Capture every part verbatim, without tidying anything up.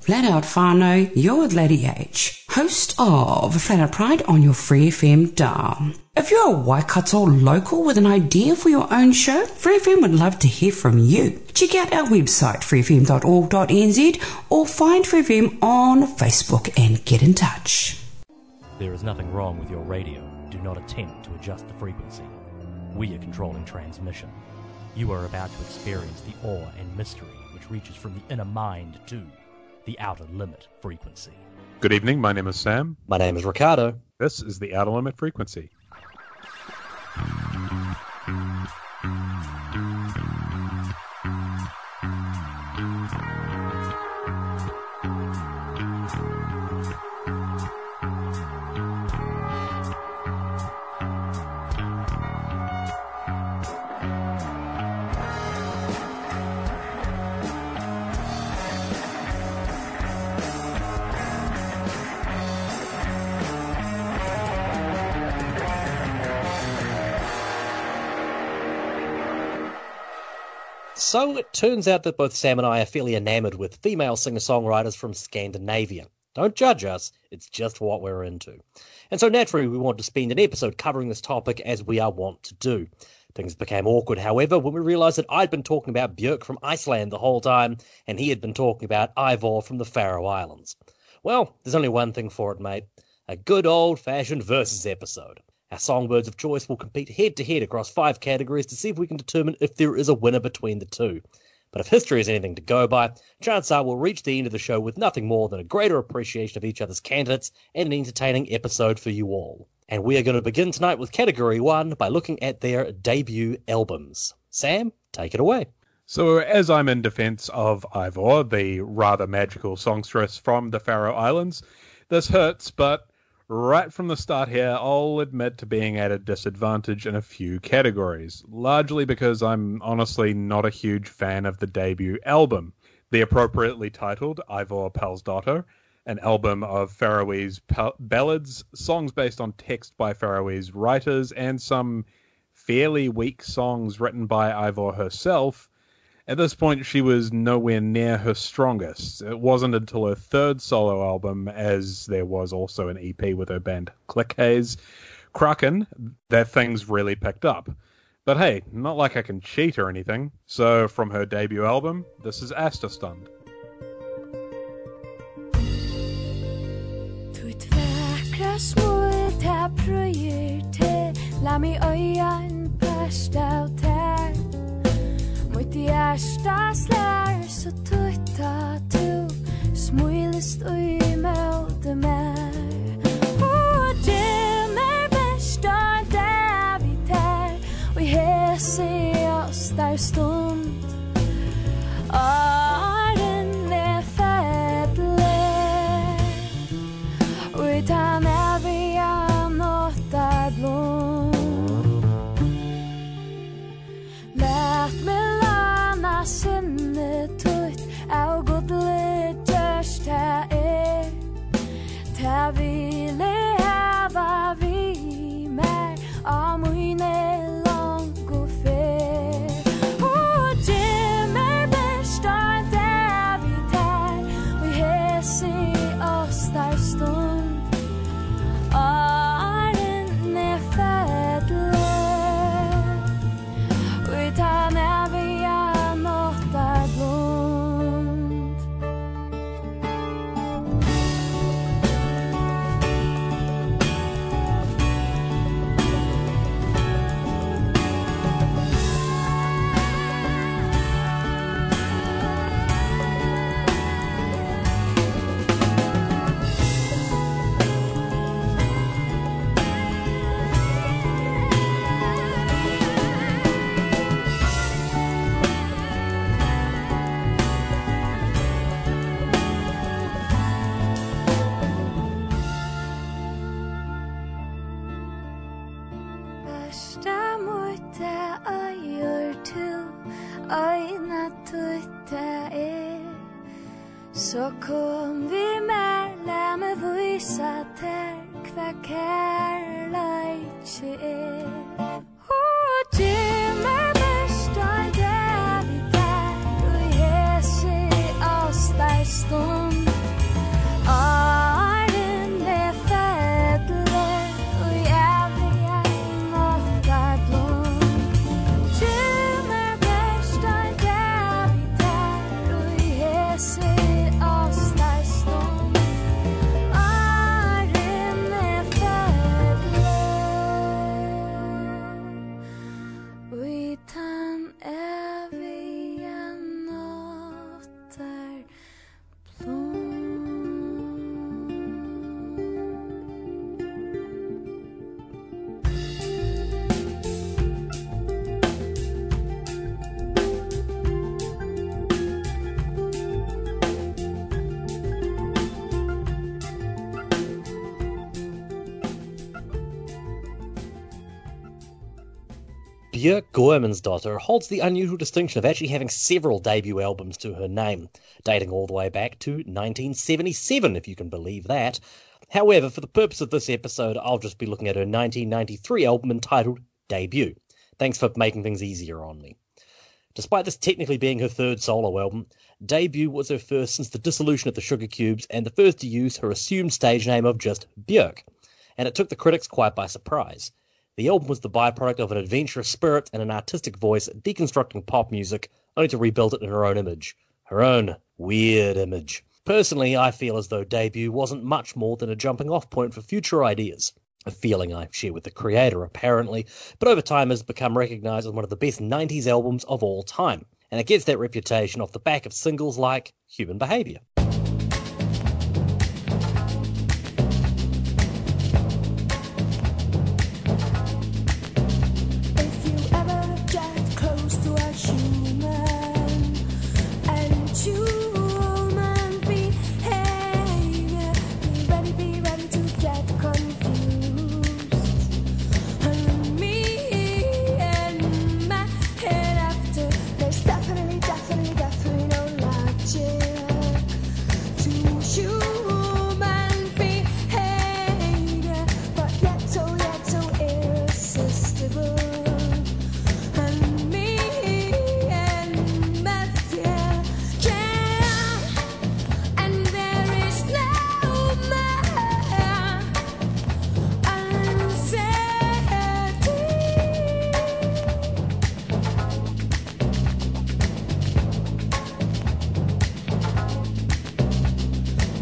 Flat Out Whānau, you're Lady H, host of Flat Out Pride on your Free F M dial. If you're a Waikato local with an idea for your own show, Free F M would love to hear from you. Check out our website, free f m dot org dot n z, or find Free F M on Facebook and get in touch. There is nothing wrong with your radio. Do not attempt to adjust the frequency. We are controlling transmission. You are about to experience the awe and mystery which reaches from the inner mind to the Outer Limit Frequency. Good evening, my name is Sam. My name is Ricardo. This is the Outer Limit Frequency. So it turns out that both Sam and I are fairly enamoured with female singer-songwriters from Scandinavia. Don't judge us, it's just what we're into. And so naturally we want to spend an episode covering this topic as we are wont to do. Things became awkward, however, when we realised that I'd been talking about Björk from Iceland the whole time, and he had been talking about Eivør from the Faroe Islands. Well, there's only one thing for it, mate. A good old-fashioned versus episode. Our songbirds of choice will compete head-to-head across five categories to see if we can determine if there is a winner between the two. But if history is anything to go by, chances are we'll reach the end of the show with nothing more than a greater appreciation of each other's candidates and an entertaining episode for you all. And we are going to begin tonight with Category one by looking at their debut albums. Sam, take it away. So as I'm in defence of Eivør, the rather magical songstress from the Faroe Islands, this hurts, but right from the start here, I'll admit to being at a disadvantage in a few categories, largely because I'm honestly not a huge fan of the debut album. The appropriately titled Eivør Pálsdóttir, an album of Faroese pal- ballads, songs based on text by Faroese writers, and some fairly weak songs written by Eivør herself. At this point, she was nowhere near her strongest. It wasn't until her third solo album, as there was also an E P with her band Clickhaze, Krákan, that things really picked up. But hey, not like I can cheat or anything. So from her debut album, this is Asta Stund. Í æsta slærs og tutta tú Smúlist úi mældu mér Og til mér bestund er vi tær Og ég hesi oss þær stund Áren er fædleg Og ég ta mér við að nota blóð Lært mér Sinne tøtt Au godle dørst her er Ta ville hava vi mer Av mine langt og fer Og det mer bestånd er vi tær Vi hese oss der stund Åren er fædler Og ta mer vi Så kom vi med Björk Guðmundsdóttir holds the unusual distinction of actually having several debut albums to her name, dating all the way back to nineteen seventy-seven, if you can believe that. However, for the purpose of this episode, I'll just be looking at her nineteen ninety-three album entitled Debut. Thanks for making things easier on me. Despite this technically being her third solo album, Debut was her first since the dissolution of the Sugar Cubes and the first to use her assumed stage name of just Björk, and it took the critics quite by surprise. The album was the byproduct of an adventurous spirit and an artistic voice deconstructing pop music, only to rebuild it in her own image. Her own weird image. Personally, I feel as though Debut wasn't much more than a jumping-off point for future ideas. A feeling I share with the creator, apparently, but over time has become recognised as one of the best nineties albums of all time. And it gets that reputation off the back of singles like Human Behaviour.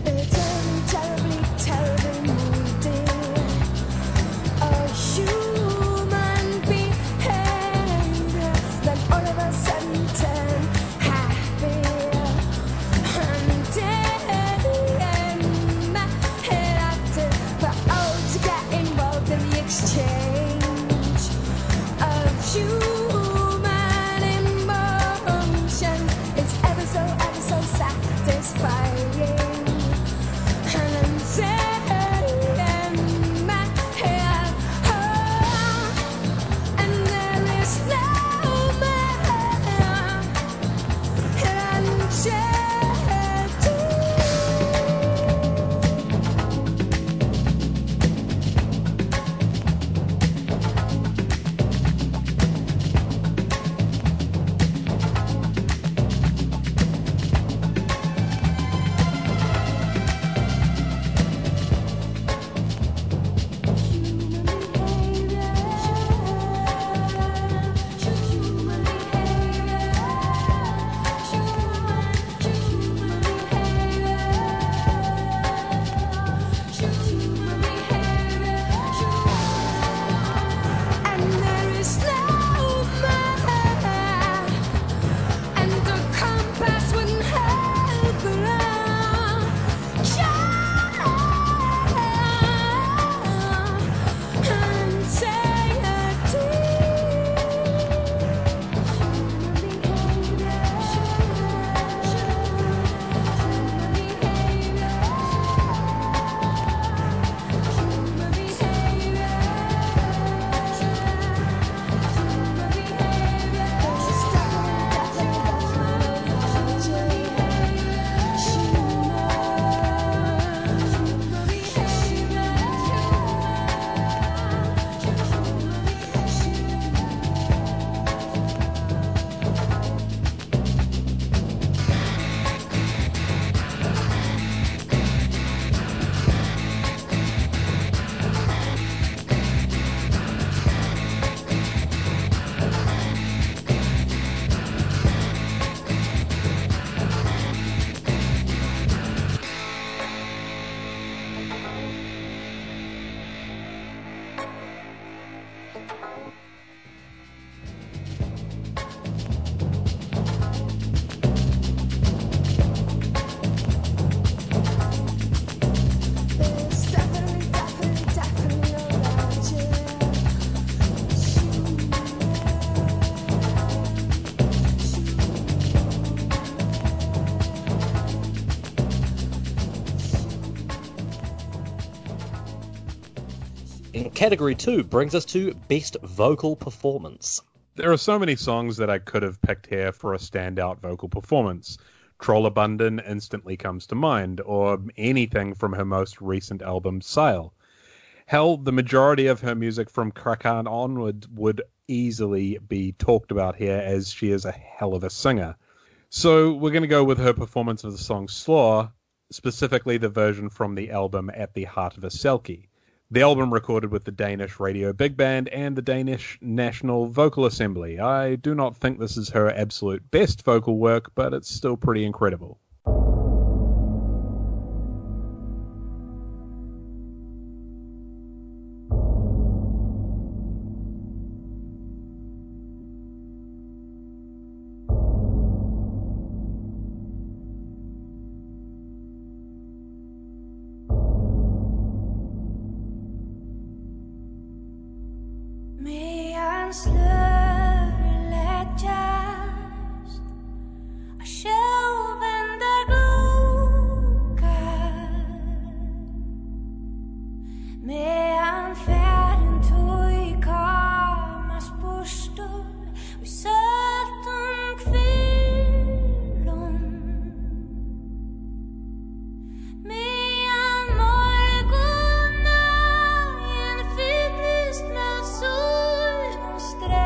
It's In category two brings us to Best Vocal Performance. There are so many songs that I could have picked here for a standout vocal performance. Trøllabundin instantly comes to mind, or anything from her most recent album, Sail. Hell, the majority of her music from Krákan onward would easily be talked about here, as she is a hell of a singer. So we're going to go with her performance of the song Slaw, specifically the version from the album At the Heart of a Selkie. The album recorded with the Danish Radio Big Band and the Danish National Vocal Assembly. I do not think this is her absolute best vocal work, but it's still pretty incredible. Stress.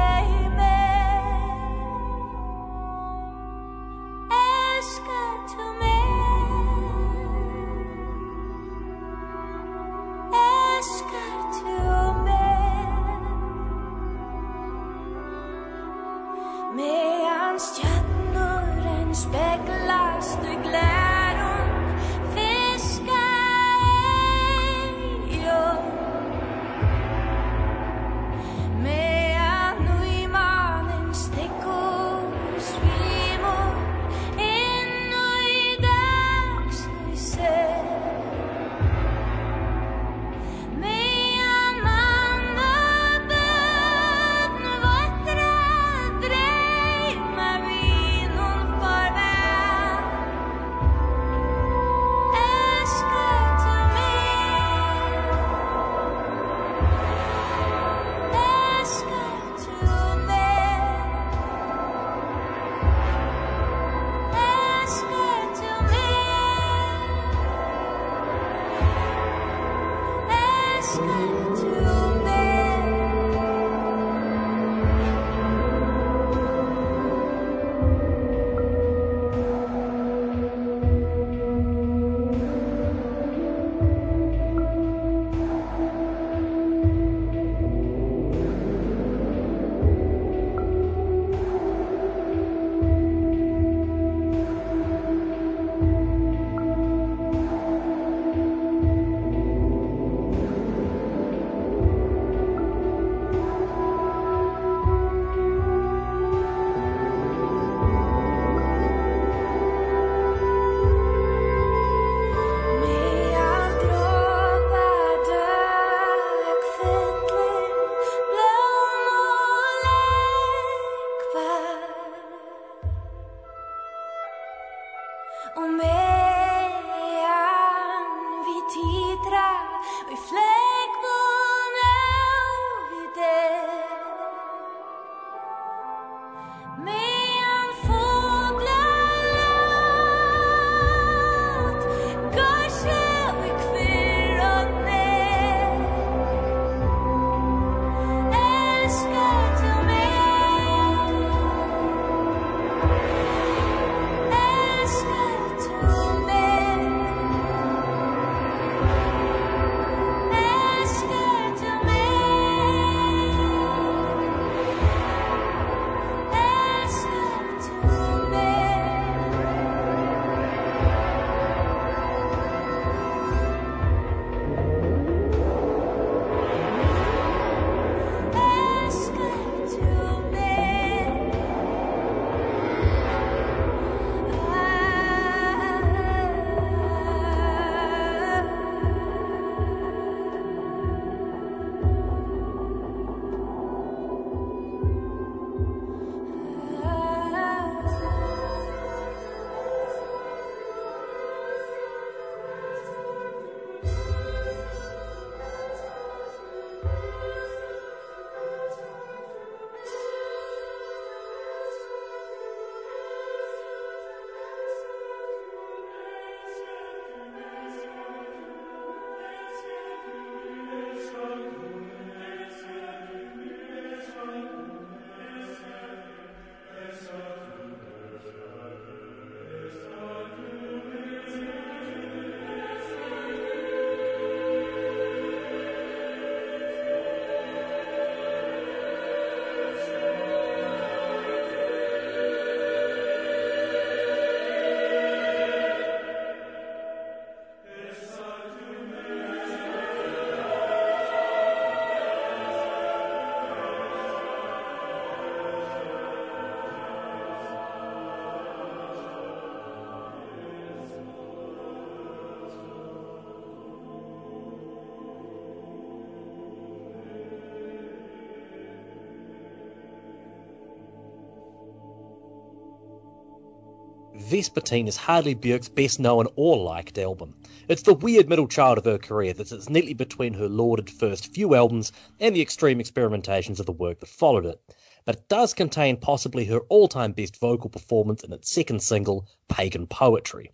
Vespertine is hardly Björk's best known or liked album. It's the weird middle child of her career that sits neatly between her lauded first few albums and the extreme experimentations of the work that followed it. But it does contain possibly her all-time best vocal performance in its second single, Pagan Poetry.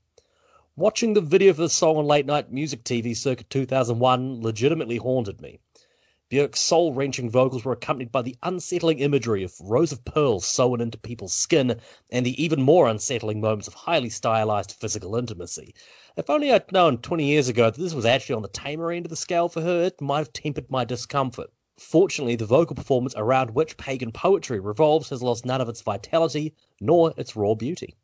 Watching the video for the song on late-night music T V circa two thousand one legitimately haunted me. Björk's soul-wrenching vocals were accompanied by the unsettling imagery of rows of pearls sewn into people's skin and the even more unsettling moments of highly stylized physical intimacy. If only I'd known twenty years ago that this was actually on the tamer end of the scale for her, it might have tempered my discomfort. Fortunately, the vocal performance around which Pagan Poetry revolves has lost none of its vitality, nor its raw beauty.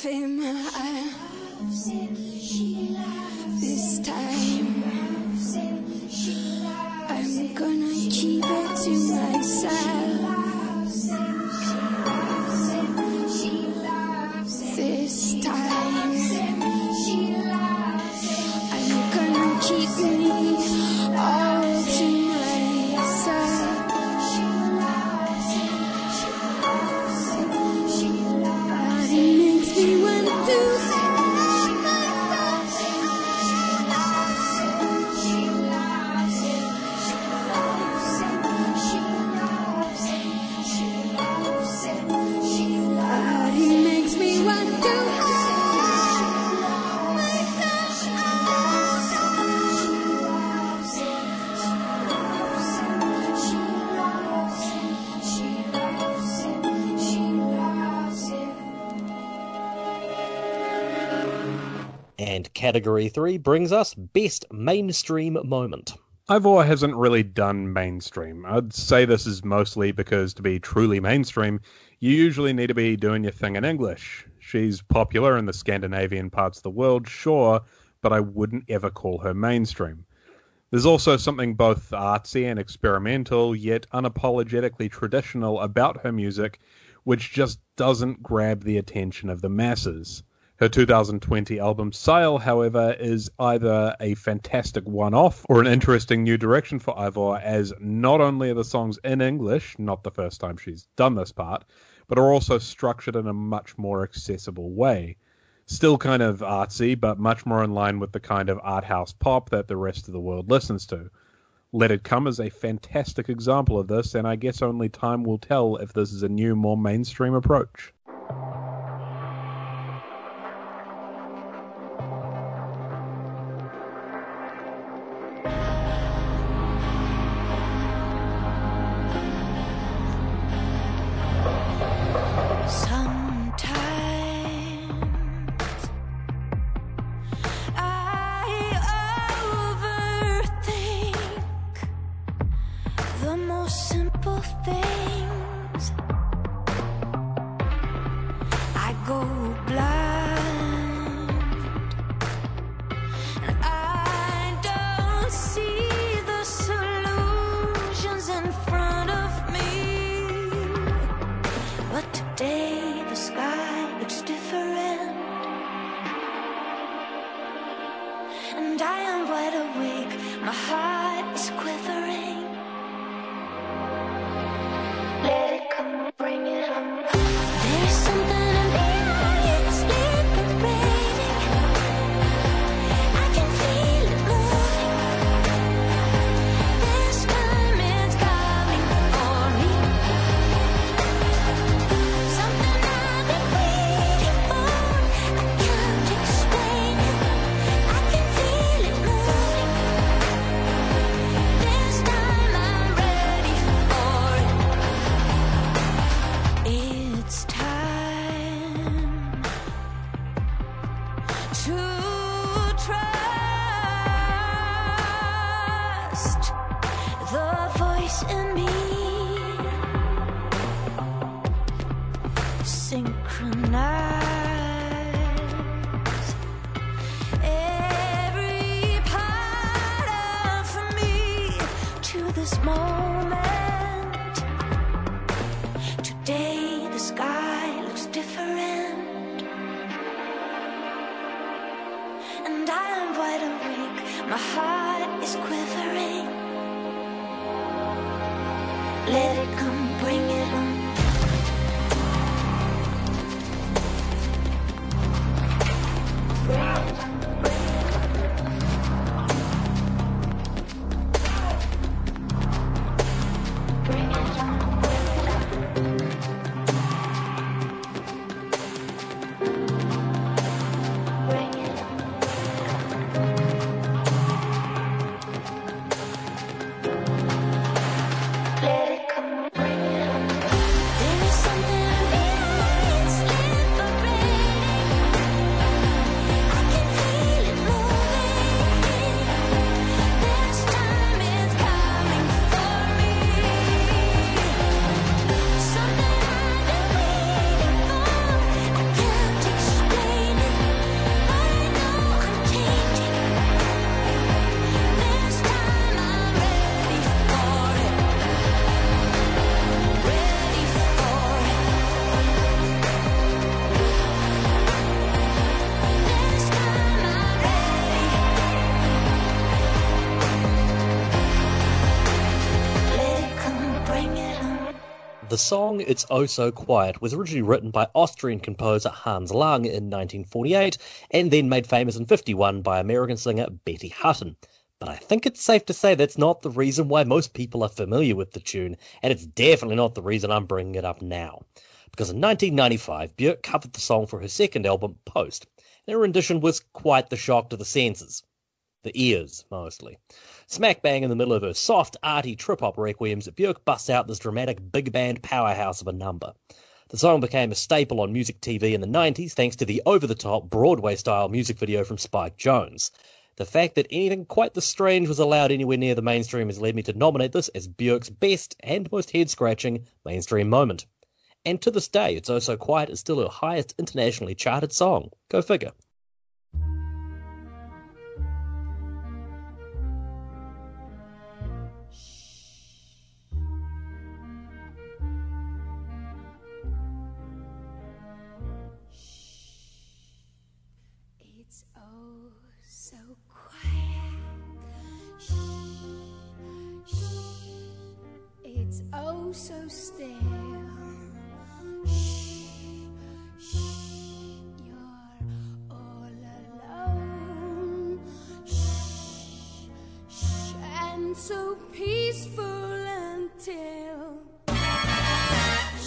Him, I, she loves this time. She loves And category three brings us Best Mainstream Moment. Eivør hasn't really done mainstream. I'd say this is mostly because to be truly mainstream, you usually need to be doing your thing in English. She's popular in the Scandinavian parts of the world, sure, but I wouldn't ever call her mainstream. There's also something both artsy and experimental, yet unapologetically traditional about her music, which just doesn't grab the attention of the masses. Her two thousand twenty album Sail, however, is either a fantastic one-off or an interesting new direction for Eivør, as not only are the songs in English, not the first time she's done this part, but are also structured in a much more accessible way. Still kind of artsy, but much more in line with the kind of art house pop that the rest of the world listens to. Let It Come is a fantastic example of this, and I guess only time will tell if this is a new, more mainstream approach. The song It's Oh So Quiet was originally written by Austrian composer Hans Lang in nineteen forty-eight and then made famous in fifty-one by American singer Betty Hutton. But I think it's safe to say that's not the reason why most people are familiar with the tune, and it's definitely not the reason I'm bringing it up now. Because in nineteen ninety-five, Björk covered the song for her second album, Post, and her rendition was quite the shock to the senses. The ears, mostly. Smack bang in the middle of her soft, arty trip-hop requiems, Björk busts out this dramatic big band powerhouse of a number. The song became a staple on music T V in the nineties thanks to the over-the-top Broadway-style music video from Spike Jonze. The fact that anything quite this strange was allowed anywhere near the mainstream has led me to nominate this as Björk's best and most head-scratching mainstream moment. And to this day, It's Oh So Quiet is still her highest internationally charted song. Go figure. Oh, so still. Shh, shh, you're all alone. Shh, shh, and so peaceful until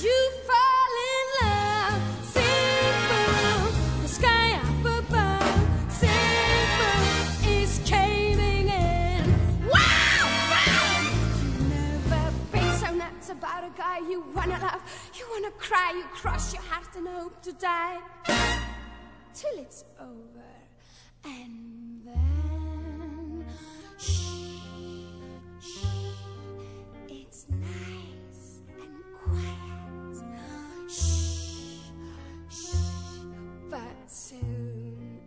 you fall in love. Simple, the sky up above. Simple is caving in. Wow, wow! You never about a guy you wanna love, you wanna cry, you cross your heart and hope to die till it's over, and then shh, shh, it's nice and quiet, shh, shh, but soon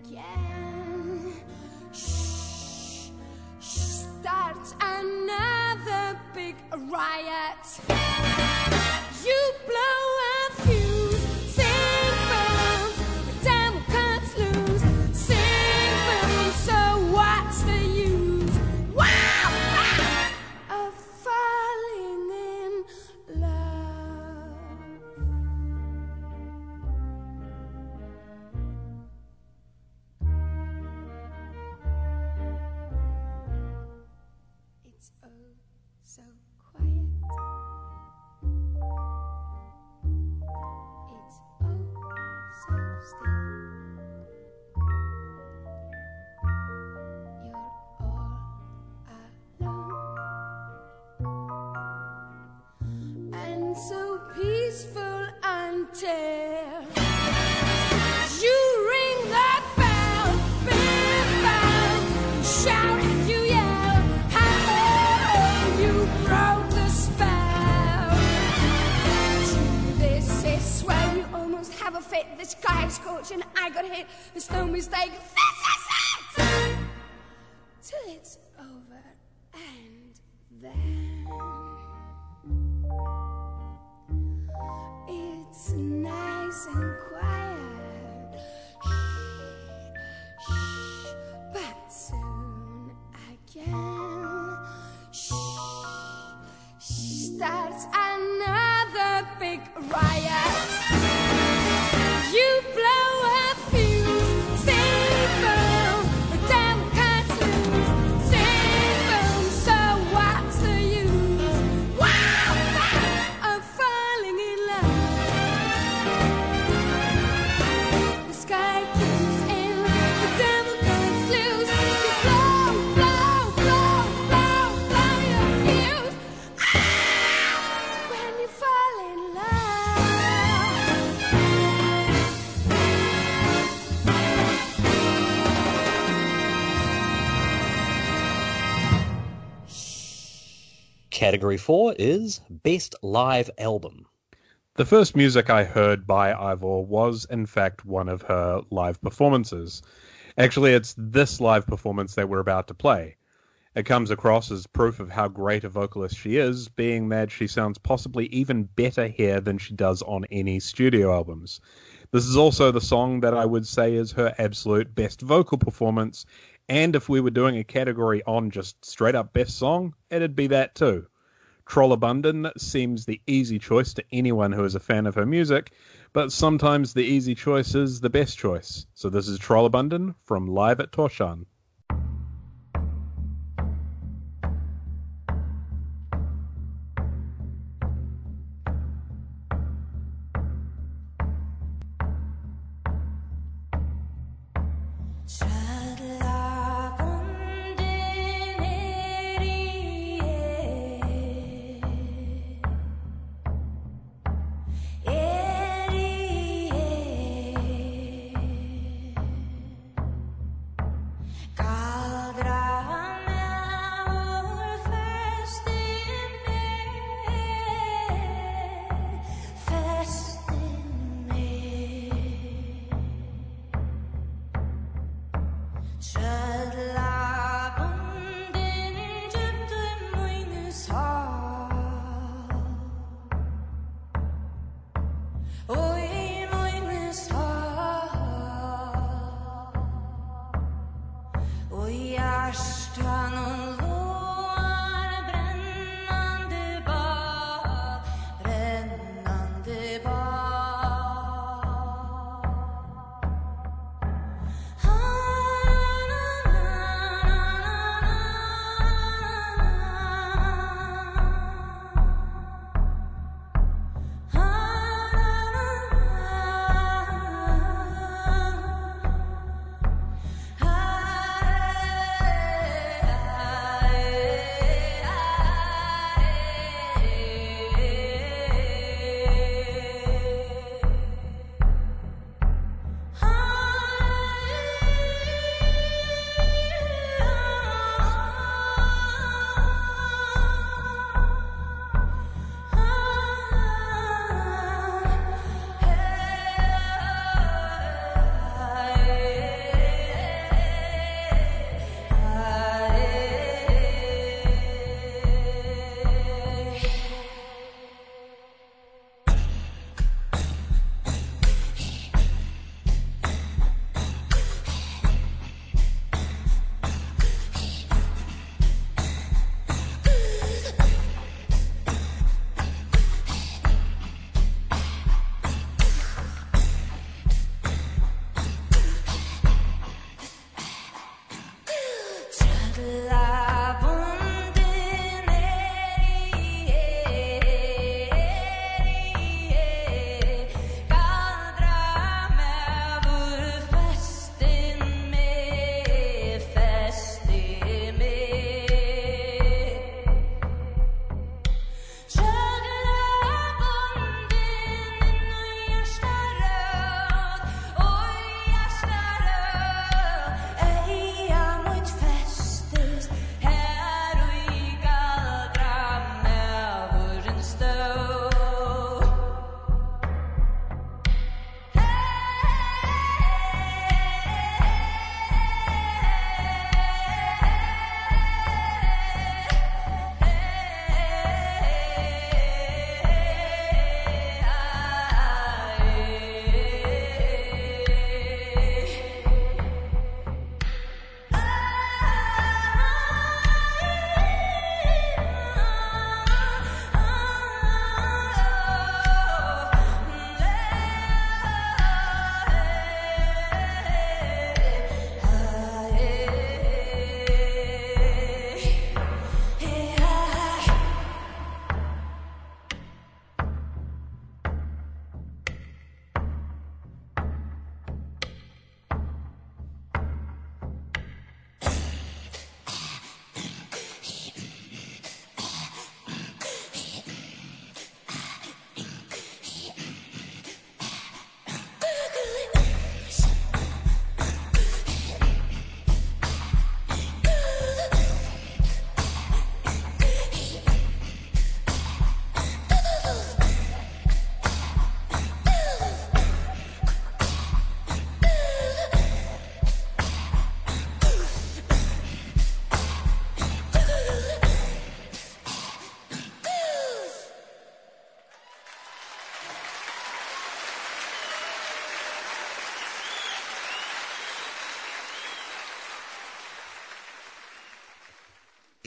again shh, shh, starts another big riot. You blow a fuse. Simple, the time we can't lose. Simple, so what's the use? Wow, wow! Of falling in love. It's oh so this guy was coaching, I got hit, there's no mistake, this is it! Till it's over, and then it's nice and quiet, shh, shh, but soon again, shh, shh, starts another big riot. You blow a fuse, simple, the damn can't lose, simple, so what's the use? Wow, wow, I'm falling in love. The sky comes in, the devil can't lose. You blow, blow, blow, blow, blow your fuse, ah, when you fall in love. Category four is Best Live Album. The first music I heard by Eivør was, in fact, one of her live performances. Actually, it's this live performance that we're about to play. It comes across as proof of how great a vocalist she is, being that she sounds possibly even better here than she does on any studio albums. This is also the song that I would say is her absolute best vocal performance, and if we were doing a category on just straight-up best song, it'd be that too. Trøllabundin seems the easy choice to anyone who is a fan of her music, but sometimes the easy choice is the best choice. So this is Trøllabundin from Live at Torshavn. Yeah.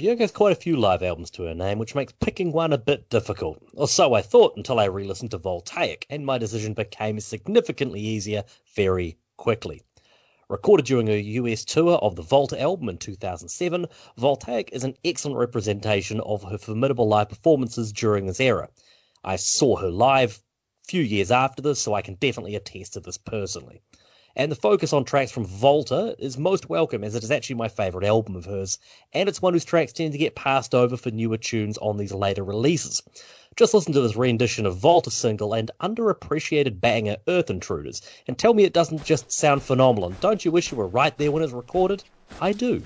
Björk has quite a few live albums to her name, which makes picking one a bit difficult. Or so I thought until I re-listened to Voltaic, and my decision became significantly easier very quickly. Recorded during a U S tour of the Volta album in two thousand seven, Voltaic is an excellent representation of her formidable live performances during this era. I saw her live a few years after this, so I can definitely attest to this personally. And the focus on tracks from Volta is most welcome, as it is actually my favourite album of hers, and it's one whose tracks tend to get passed over for newer tunes on these later releases. Just listen to this rendition of Volta's single and underappreciated banger Earth Intruders, and tell me it doesn't just sound phenomenal. Don't you wish you were right there when it was recorded? I do.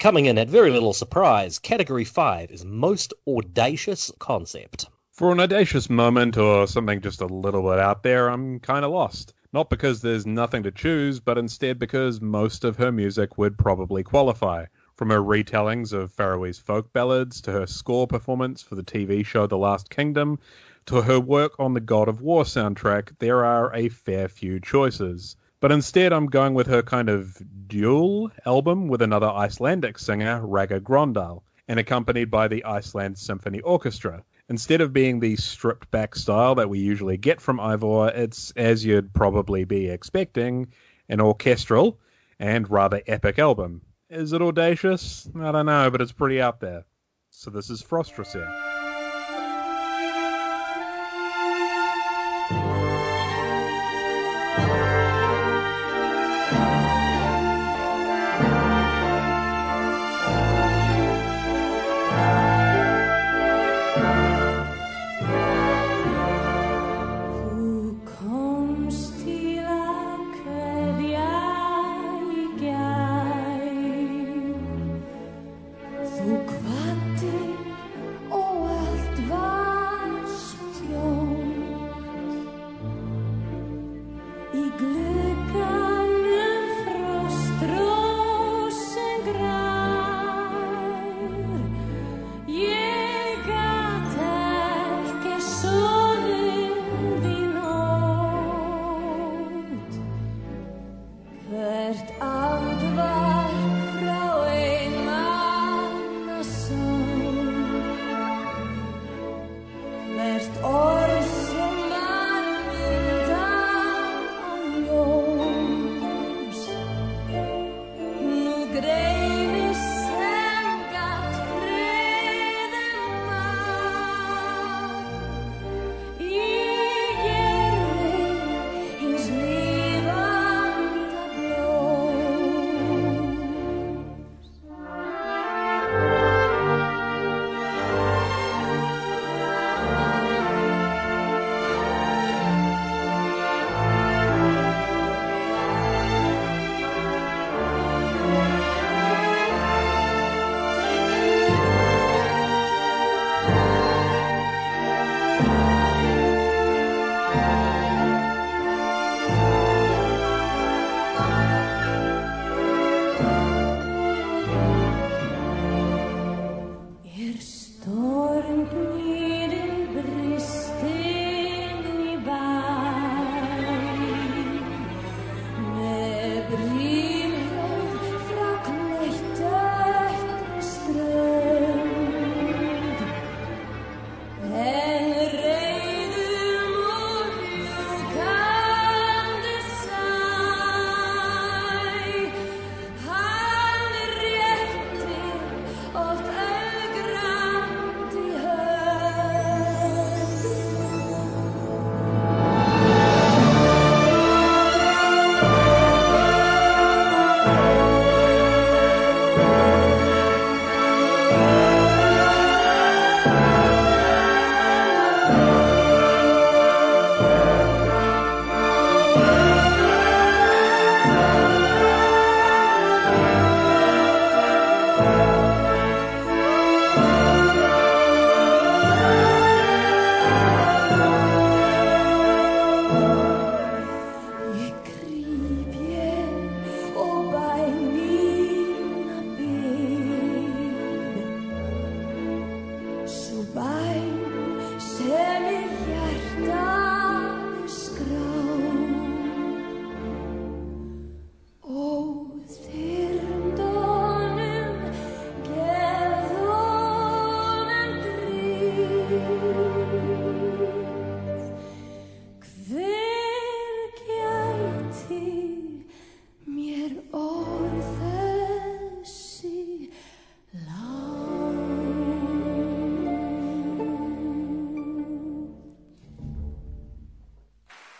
Coming in at very little surprise, Category five is Most Audacious Concept. For an audacious moment or something just a little bit out there, I'm kind of lost. Not because there's nothing to choose, but instead because most of her music would probably qualify. From her retellings of Faroese folk ballads, to her score performance for the T V show The Last Kingdom, to her work on the God of War soundtrack, there are a fair few choices. But instead, I'm going with her kind of dual album with another Icelandic singer, Raga Grondal. and accompanied by the Iceland Symphony Orchestra. Instead of being the stripped-back style that we usually get from Eivør, it's, as you'd probably be expecting, an orchestral and rather epic album. Is it audacious? I don't know, but it's pretty out there. So this is Frostracer.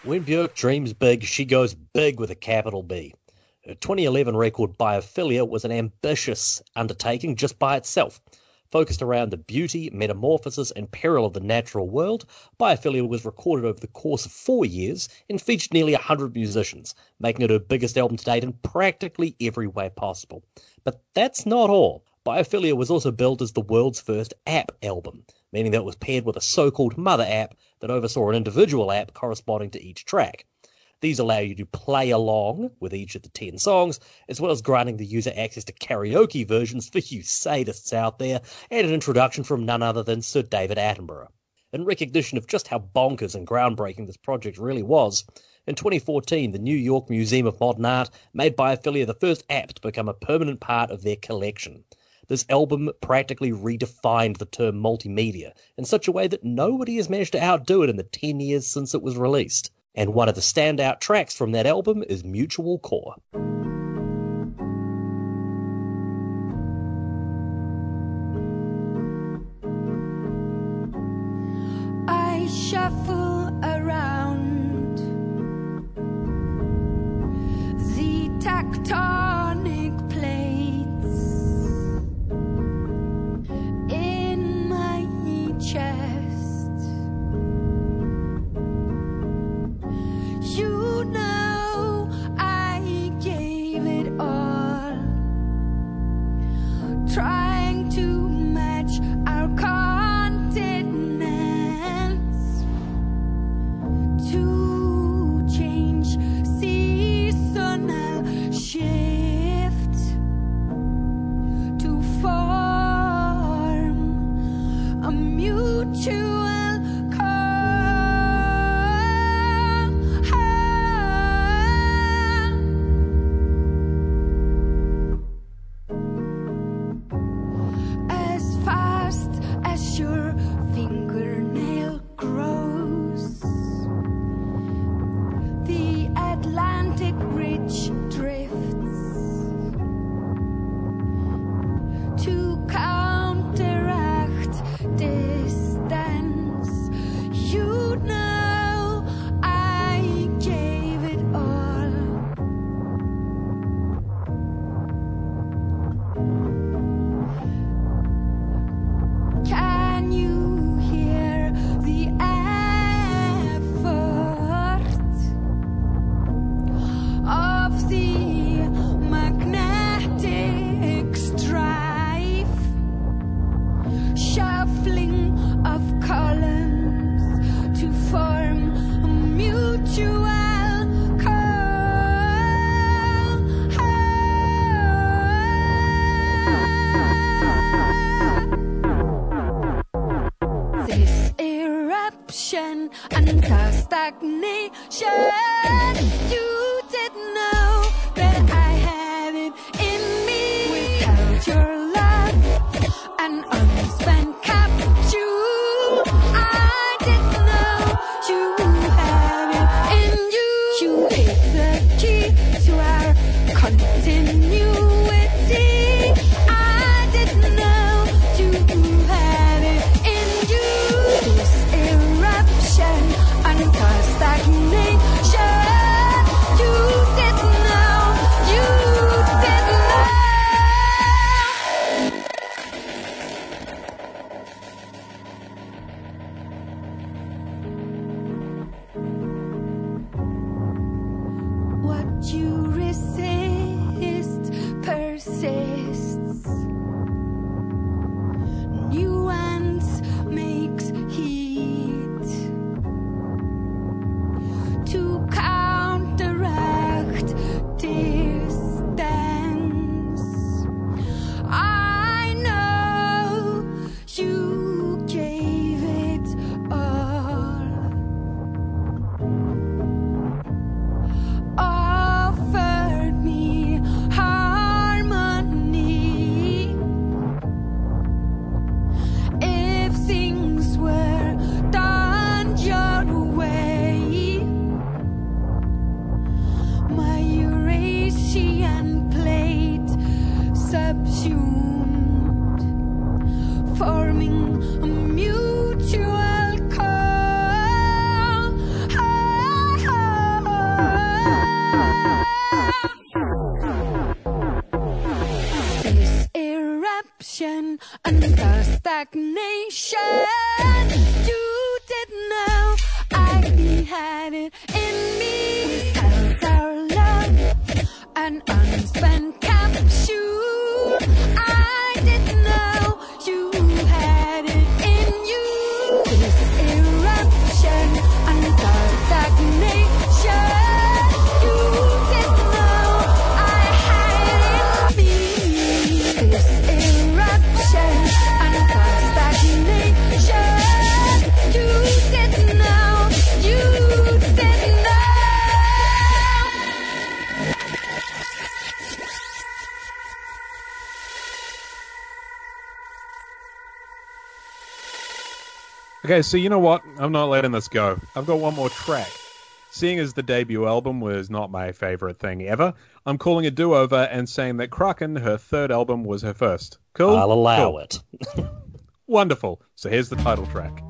When Björk dreams big, she goes big with a capital B. Her twenty eleven record Biophilia was an ambitious undertaking just by itself. Focused around the beauty, metamorphosis and peril of the natural world, Biophilia was recorded over the course of four years and featured nearly one hundred musicians, making it her biggest album to date in practically every way possible. But that's not all. Biophilia was also billed as the world's first app album, meaning that it was paired with a so-called mother app that oversaw an individual app corresponding to each track. These allow you to play along with each of the ten songs, as well as granting the user access to karaoke versions for you sadists out there, and an introduction from none other than Sir David Attenborough. In recognition of just how bonkers and groundbreaking this project really was, in twenty fourteen, the New York Museum of Modern Art made Biophilia the first app to become a permanent part of their collection. This album practically redefined the term multimedia in such a way that nobody has managed to outdo it in the ten years since it was released. And one of the standout tracks from that album is Mutual Core. I shuffle around the tectonic plates in my chest. You know I gave it all, trying to match our car. Okay, so you know what? I'm not letting this go. I've got one more track. Seeing as the debut album was not my favorite thing ever, I'm calling a do-over and saying that Krákan, her third album, was her first. Cool? I'll allow cool. it. Wonderful. So here's the title track.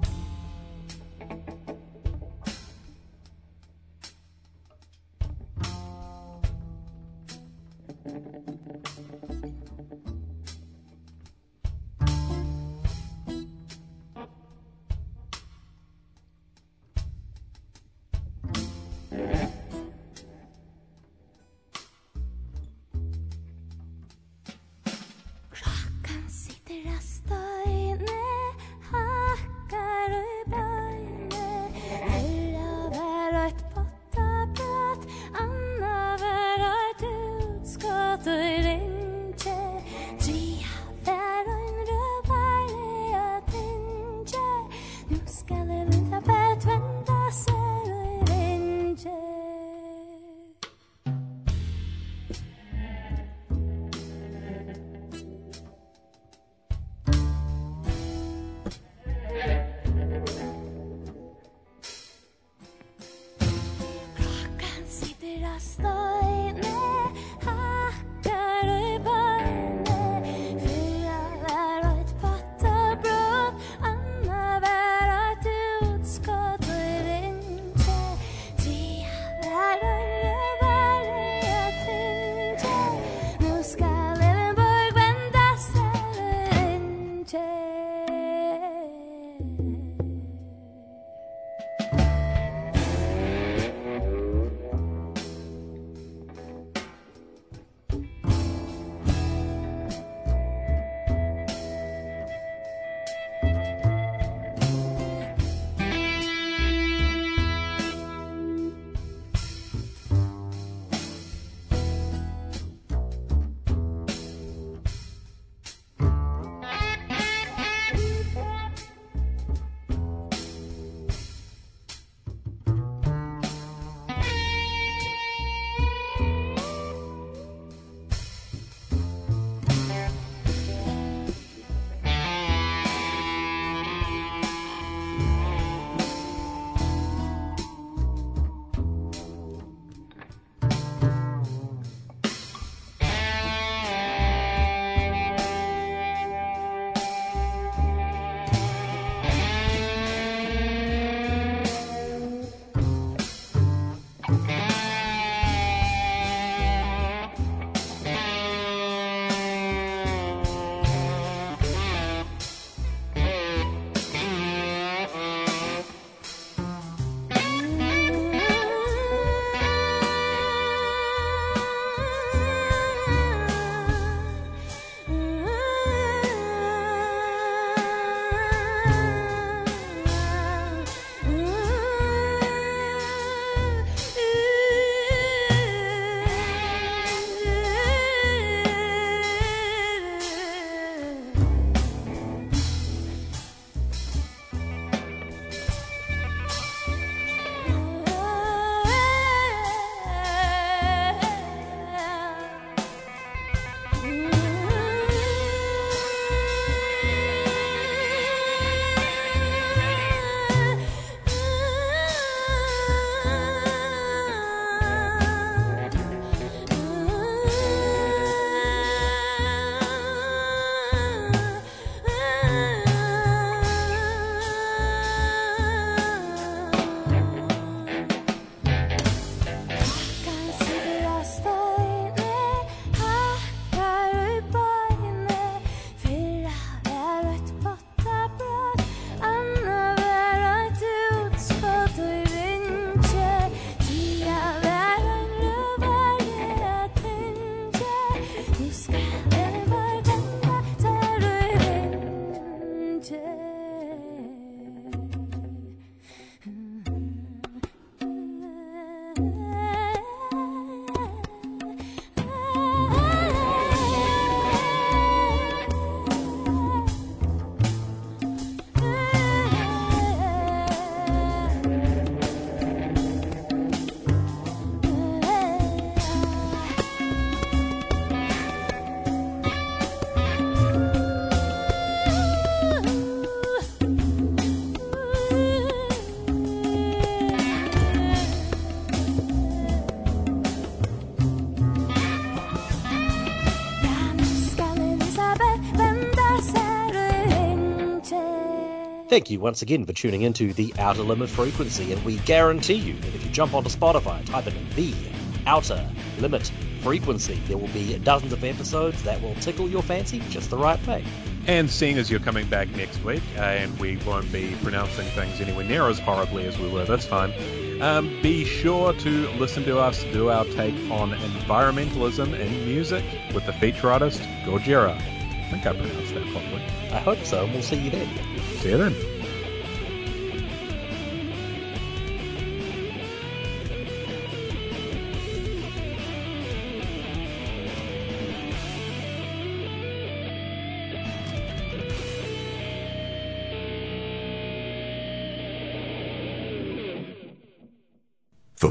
Thank you once again for tuning into the Outer Limit Frequency, and we guarantee you that if you jump onto Spotify, type in the Outer Limit Frequency, there will be dozens of episodes that will tickle your fancy just the right way. And seeing as you're coming back next week, uh, and we won't be pronouncing things anywhere near as horribly as we were this time, um, be sure to listen to us do our take on environmentalism in music with the feature artist, Gorgera. I think I pronounced that properly. I hope so, and we'll see you then. See you then. For